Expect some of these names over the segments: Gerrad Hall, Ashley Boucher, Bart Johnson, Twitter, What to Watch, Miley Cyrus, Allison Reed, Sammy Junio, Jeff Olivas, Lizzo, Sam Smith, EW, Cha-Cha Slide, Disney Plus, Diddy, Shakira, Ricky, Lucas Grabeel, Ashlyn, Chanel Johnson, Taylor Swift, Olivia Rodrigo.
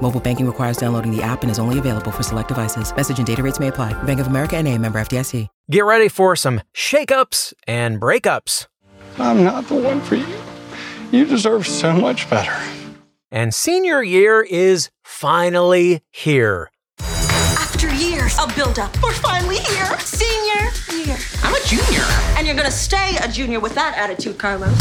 Mobile banking requires downloading the app and is only available for select devices. Message and data rates may apply. Bank of America N.A., member FDIC. Get ready for some shakeups and breakups. I'm not the one for you. You deserve so much better. And senior year is finally here. After years of buildup, we're finally here. Senior year. I'm a junior. And you're going to stay a junior with that attitude, Carlos.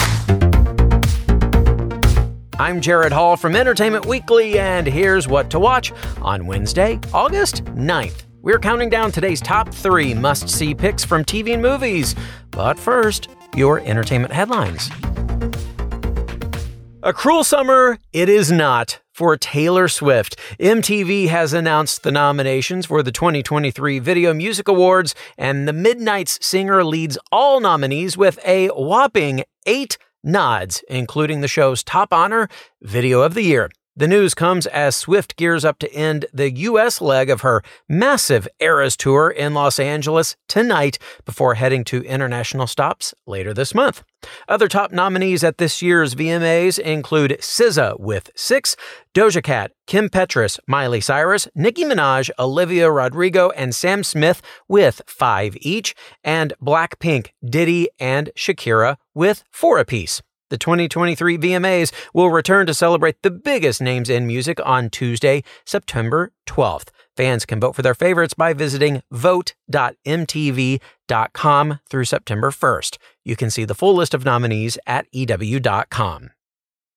I'm Gerrad Hall from Entertainment Weekly, and here's what to watch on Wednesday, August 9th. We're counting down today's top 3 must-see picks from TV and movies. But first, your entertainment headlines. A cruel summer it is not for Taylor Swift. MTV has announced the nominations for the 2023 Video Music Awards, and the Midnight's singer leads all nominees with a whopping 8 nods, including the show's top honor, Video of the Year. The news comes as Swift gears up to end the U.S. leg of her massive Eras tour in Los Angeles tonight before heading to international stops later this month. Other top nominees at this year's VMAs include SZA with 6, Doja Cat, Kim Petras, Miley Cyrus, Nicki Minaj, Olivia Rodrigo, and Sam Smith with 5 each, and Blackpink, Diddy, and Shakira with 4 apiece. The 2023 VMAs will return to celebrate the biggest names in music on Tuesday, September 12th. Fans can vote for their favorites by visiting vote.mtv.com through September 1st. You can see the full list of nominees at EW.com.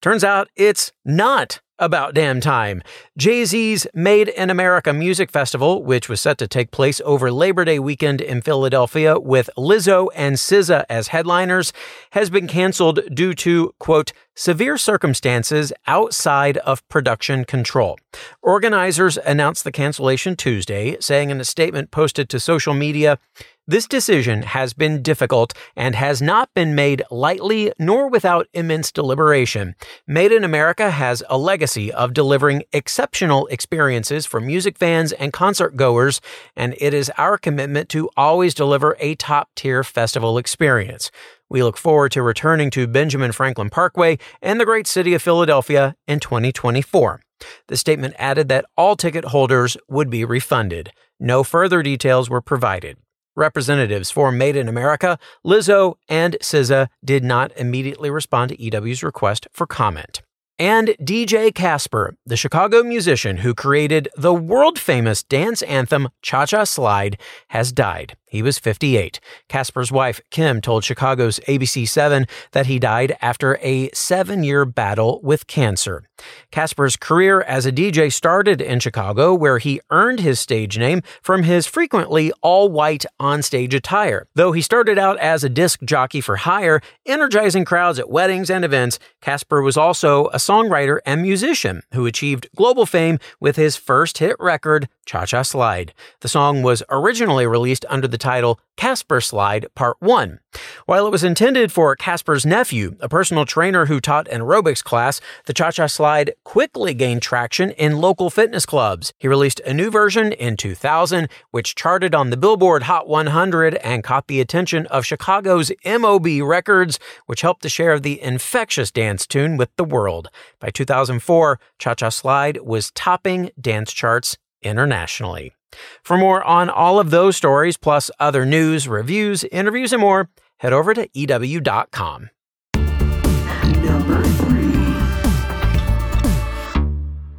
Turns out it's not about damn time. Jay-Z's Made in America Music Festival, which was set to take place over Labor Day weekend in Philadelphia with Lizzo and SZA as headliners, has been canceled due to, quote, severe circumstances outside of production control. Organizers announced the cancellation Tuesday, saying in a statement posted to social media, "This decision has been difficult and has not been made lightly nor without immense deliberation. Made in America has a legacy of delivering exceptional experiences for music fans and concert goers, and it is our commitment to always deliver a top-tier festival experience. We look forward to returning to Benjamin Franklin Parkway and the great city of Philadelphia in 2024. The statement added that all ticket holders would be refunded. No further details were provided. Representatives for Made in America, Lizzo, and SZA did not immediately respond to EW's request for comment. And DJ Casper, the Chicago musician who created the world-famous dance anthem Cha-Cha Slide, has died. He was 58. Casper's wife, Kim, told Chicago's ABC7 that he died after a 7-year battle with cancer. Casper's career as a DJ started in Chicago, where he earned his stage name from his frequently all-white onstage attire. Though he started out as a disc jockey for hire, energizing crowds at weddings and events, Casper was also a songwriter and musician who achieved global fame with his first hit record, Cha-Cha Slide. The song was originally released under the title Casper Slide Part 1. While it was intended for Casper's nephew, a personal trainer who taught an aerobics class, the Cha-Cha Slide quickly gained traction in local fitness clubs. He released a new version in 2000, which charted on the Billboard Hot 100 and caught the attention of Chicago's MOB Records, which helped to share the infectious dance tune with the world. By 2004, Cha-Cha Slide was topping dance charts internationally. For more on all of those stories, plus other news, reviews, interviews, and more, head over to EW.com. Number 3.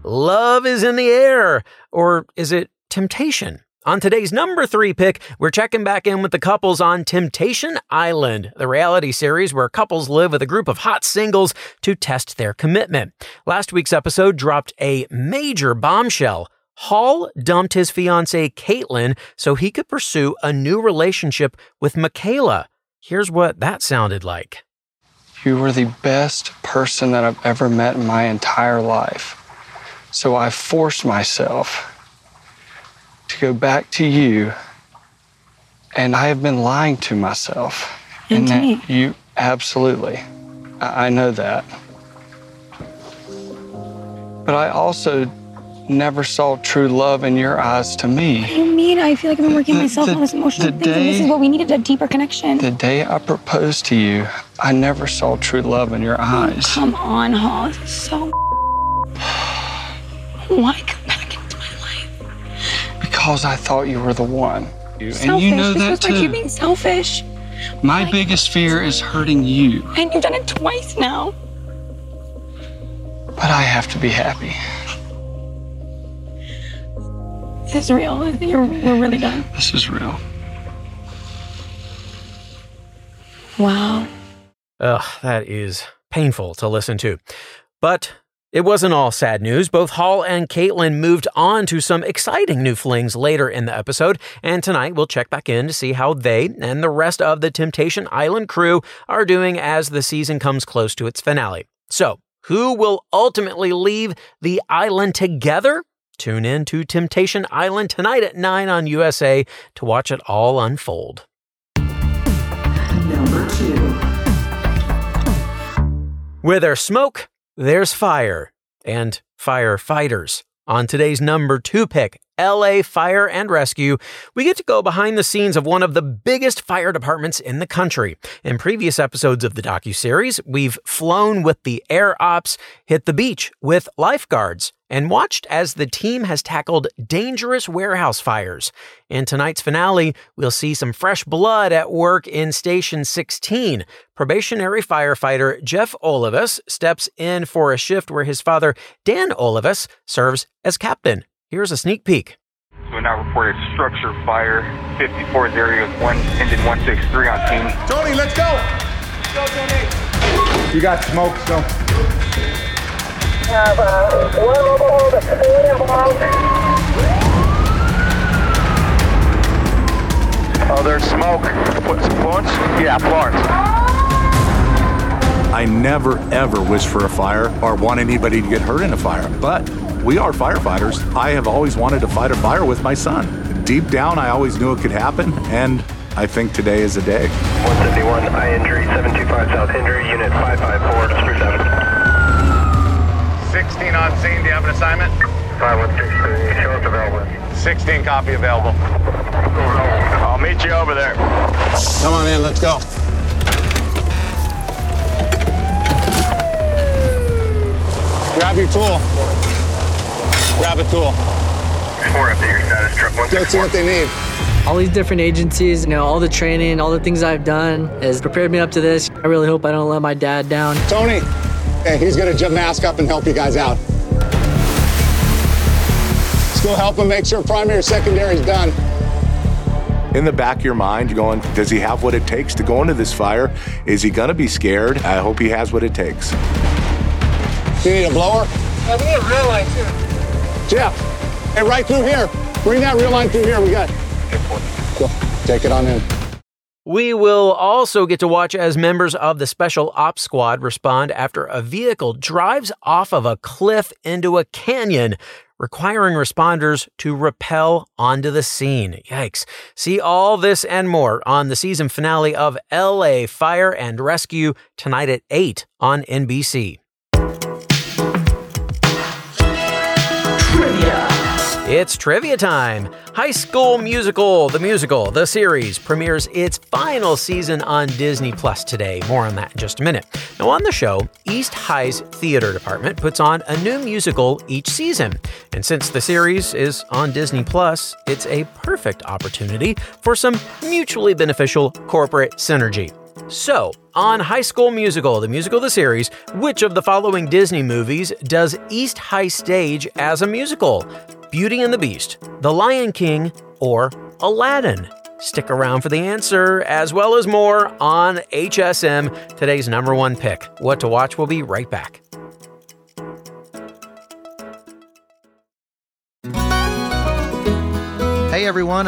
Love is in the air, or is it temptation? On today's number 3 pick, we're checking back in with the couples on Temptation Island, the reality series where couples live with a group of hot singles to test their commitment. Last week's episode dropped a major bombshell. Hall dumped his fiancée Caitlin so he could pursue a new relationship with Michaela. Here's what that sounded like. You were the best person that I've ever met in my entire life. So I forced myself to go back to you And I have been lying to myself. Indeed. You absolutely. I know that. But I also never saw true love in your eyes to me. What do you mean? I feel like I've been working myself on this emotional thing. This is what we needed, a deeper connection. The day I proposed to you, I never saw true love in your eyes. Oh, come on, Hall. This is so why come back into my life? Because I thought you were the one. Selfish. And you know that too. Like you being selfish. My biggest fear is hurting you. And you've done it twice now. But I have to be happy. This is real. We're really done. This is real. Wow. Ugh, that is painful to listen to. But it wasn't all sad news. Both Hall and Caitlin moved on to some exciting new flings later in the episode, and tonight we'll check back in to see how they and the rest of the Temptation Island crew are doing as the season comes close to its finale. So, who will ultimately leave the island together? Tune in to Temptation Island tonight at 9 on USA to watch it all unfold. Number 2. Where there's smoke, there's fire, and firefighters. On today's number 2 pick, L.A. Fire and Rescue, we get to go behind the scenes of one of the biggest fire departments in the country. In previous episodes of the docuseries, we've flown with the air ops, hit the beach with lifeguards, and watched as the team has tackled dangerous warehouse fires. In tonight's finale, we'll see some fresh blood at work in Station 16. Probationary firefighter Jeff Olivas steps in for a shift where his father, Dan Olivas, serves as captain. Here's a sneak peek. So now reported structure fire, 54th area with one, engine 163 on team. Tony, let's go! Let's go, Tony! You got smoke, so. Have one overhaul that's fully involved. Oh, there's smoke. What's Florence? Yeah, Florence. I never, ever wish for a fire or want anybody to get hurt in a fire, but we are firefighters. I have always wanted to fight a fire with my son. Deep down, I always knew it could happen, and I think today is the day. 171 eye injury, 725 South Henry, unit 554, Street 7. 16 on scene, do you have an assignment? 5163, show us available. 16 copy available. I'll meet you over there. Come on in, let's go. Grab your tool. Grab a tool. Four up to your status truck. Go see what they need. All these different agencies, all the training, all the things I've done has prepared me up to this. I really hope I don't let my dad down. Tony, hey, he's gonna mask up and help you guys out. Let's go help him make sure primary, secondary is done. In the back of your mind, you're going, does he have what it takes to go into this fire? Is he gonna be scared? I hope he has what it takes. You need a blower? I need a real line too. Jeff, hey, right through here. Bring that real line through here. We got it. Cool. Take it on in. We will also get to watch as members of the Special Ops Squad respond after a vehicle drives off of a cliff into a canyon, requiring responders to rappel onto the scene. Yikes. See all this and more on the season finale of L.A. Fire and Rescue tonight at 8 on NBC. It's trivia time. High School Musical, the series, premieres its final season on Disney Plus today. More on that in just a minute. Now on the show, East High's theater department puts on a new musical each season. And since the series is on Disney Plus, it's a perfect opportunity for some mutually beneficial corporate synergy. So, on High School Musical, the series, which of the following Disney movies does East High stage as a musical? Beauty and the Beast, The Lion King, or Aladdin? Stick around for the answer, as well as more on HSM, today's number 1 pick. What to Watch will be right back. Hey everyone,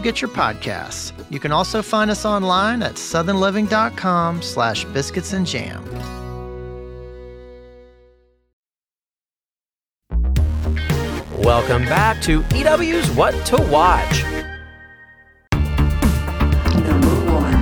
get your podcasts. You can also find us online at southernliving.com/biscuitsandjam. Welcome back to EW's What to Watch. Number 1.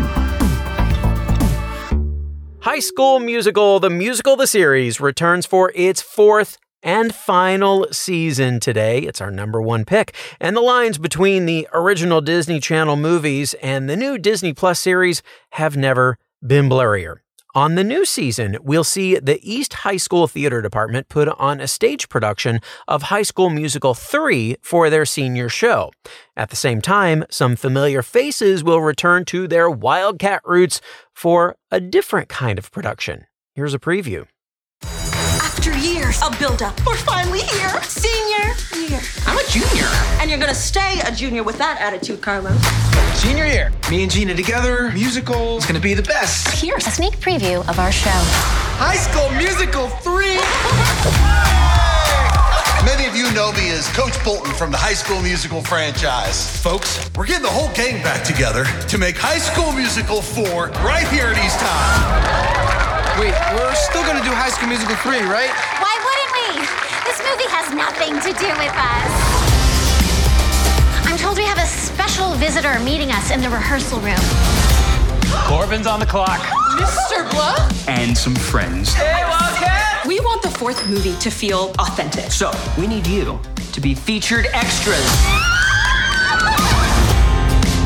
High School Musical: The Series returns for its fourth and final season today. It's our number 1 pick. And the lines between the original Disney Channel movies and the new Disney Plus series have never been blurrier. On the new season, we'll see the East High School Theater Department put on a stage production of High School Musical 3 for their senior show. At the same time, some familiar faces will return to their wildcat roots for a different kind of production. Here's a preview. After years of build-up, we're finally here. Senior year. I'm a junior. And you're going to stay a junior with that attitude, Carlos. Senior year. Me and Gina together. Musical. It's going to be the best. Here's a sneak preview of our show. High School Musical 3. Many of you know me as Coach Bolton from the High School Musical franchise. Folks, we're getting the whole gang back together to make High School Musical 4 right here at East High. Wait, we're still going to do High School Musical 3, right? Why wouldn't we? This movie has nothing to do with us. We have a special visitor meeting us in the rehearsal room. Corbin's on the clock. Mr. Bluff. And some friends. Hey, Wildcat! We want the fourth movie to feel authentic. So, we need you to be featured extras.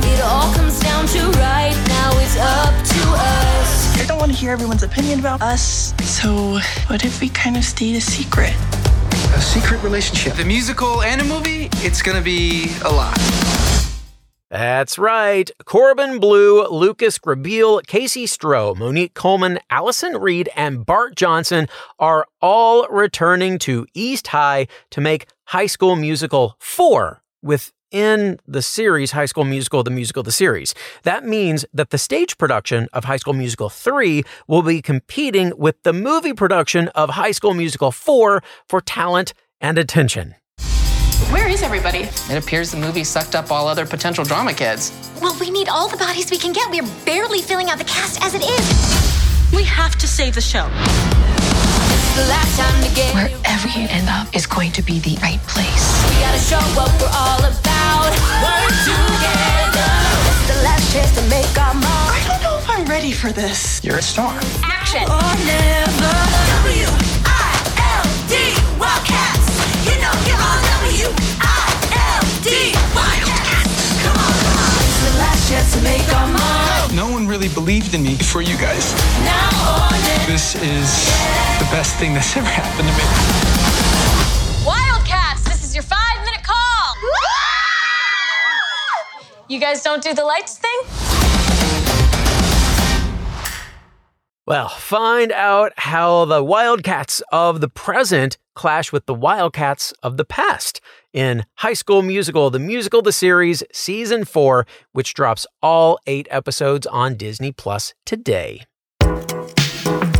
It all comes down to right now it's up to us. I don't want to hear everyone's opinion about us. So, what if we kind of stayed a secret? A secret relationship. The musical and a movie, it's going to be a lot. That's right. Corbin Bleu, Lucas Grabeel, Casey Stroh, Monique Coleman, Allison Reed, and Bart Johnson are all returning to East High to make High School Musical 4 within the series High School Musical: The Series. That means that the stage production of High School Musical 3 will be competing with the movie production of High School Musical 4 for talent and attention. Where is everybody? It appears the movie sucked up all other potential drama kids. Well, we need all the bodies we can get. We are barely filling out the cast as it is. We have to save the show. It's the last time to get. Wherever you end up is going to be the right place. We gotta show what we're all about. Work together. It's the last chance to make our mark. I don't know if I'm ready for this. You're a star. Action. Or never. W-I-L-D. Wildcats. You know you're all W-I-L-D. Wildcats. Come on, come on. It's the last chance to make our mark. No one really believed in me before you guys. Now on it. This is the best thing that's ever happened to me. Wildcats, this is your 5-minute call. You guys don't do the lights thing? Well, find out how the Wildcats of the present clash with the Wildcats of the past in High School Musical: The Series, Season 4, which drops all 8 episodes on Disney Plus today. Trivia.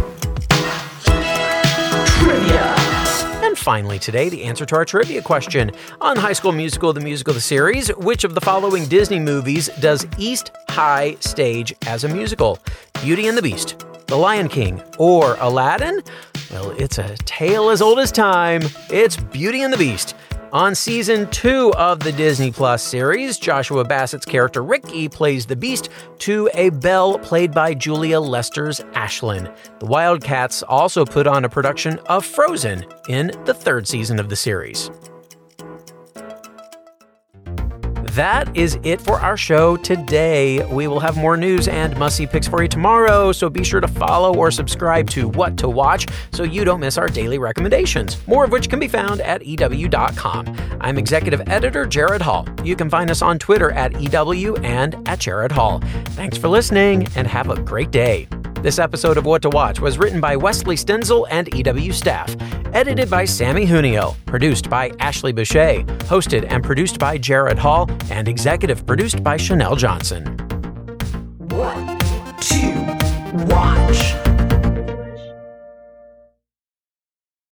And finally today, the answer to our trivia question. On High School Musical: The Series, which of the following Disney movies does East High stage as a musical? Beauty and the Beast, The Lion King, or Aladdin? Well, it's a tale as old as time. It's Beauty and the Beast. On Season 2 of the Disney Plus series, Joshua Bassett's character Ricky plays the Beast to a belle played by Julia Lester's Ashlyn. The Wildcats also put on a production of Frozen in the 3rd season of the series. That is it for our show today. We will have more news and must-see picks for you tomorrow, so be sure to follow or subscribe to What to Watch so you don't miss our daily recommendations, more of which can be found at EW.com. I'm Executive Editor Gerrad Hall. You can find us on Twitter at EW and at Gerrad Hall. Thanks for listening, and have a great day. This episode of What to Watch was written by Wesley Stenzel and EW staff, edited by Sammy Junio, produced by Ashley Boucher, hosted and produced by Gerrad Hall, and executive produced by Chanel Johnson.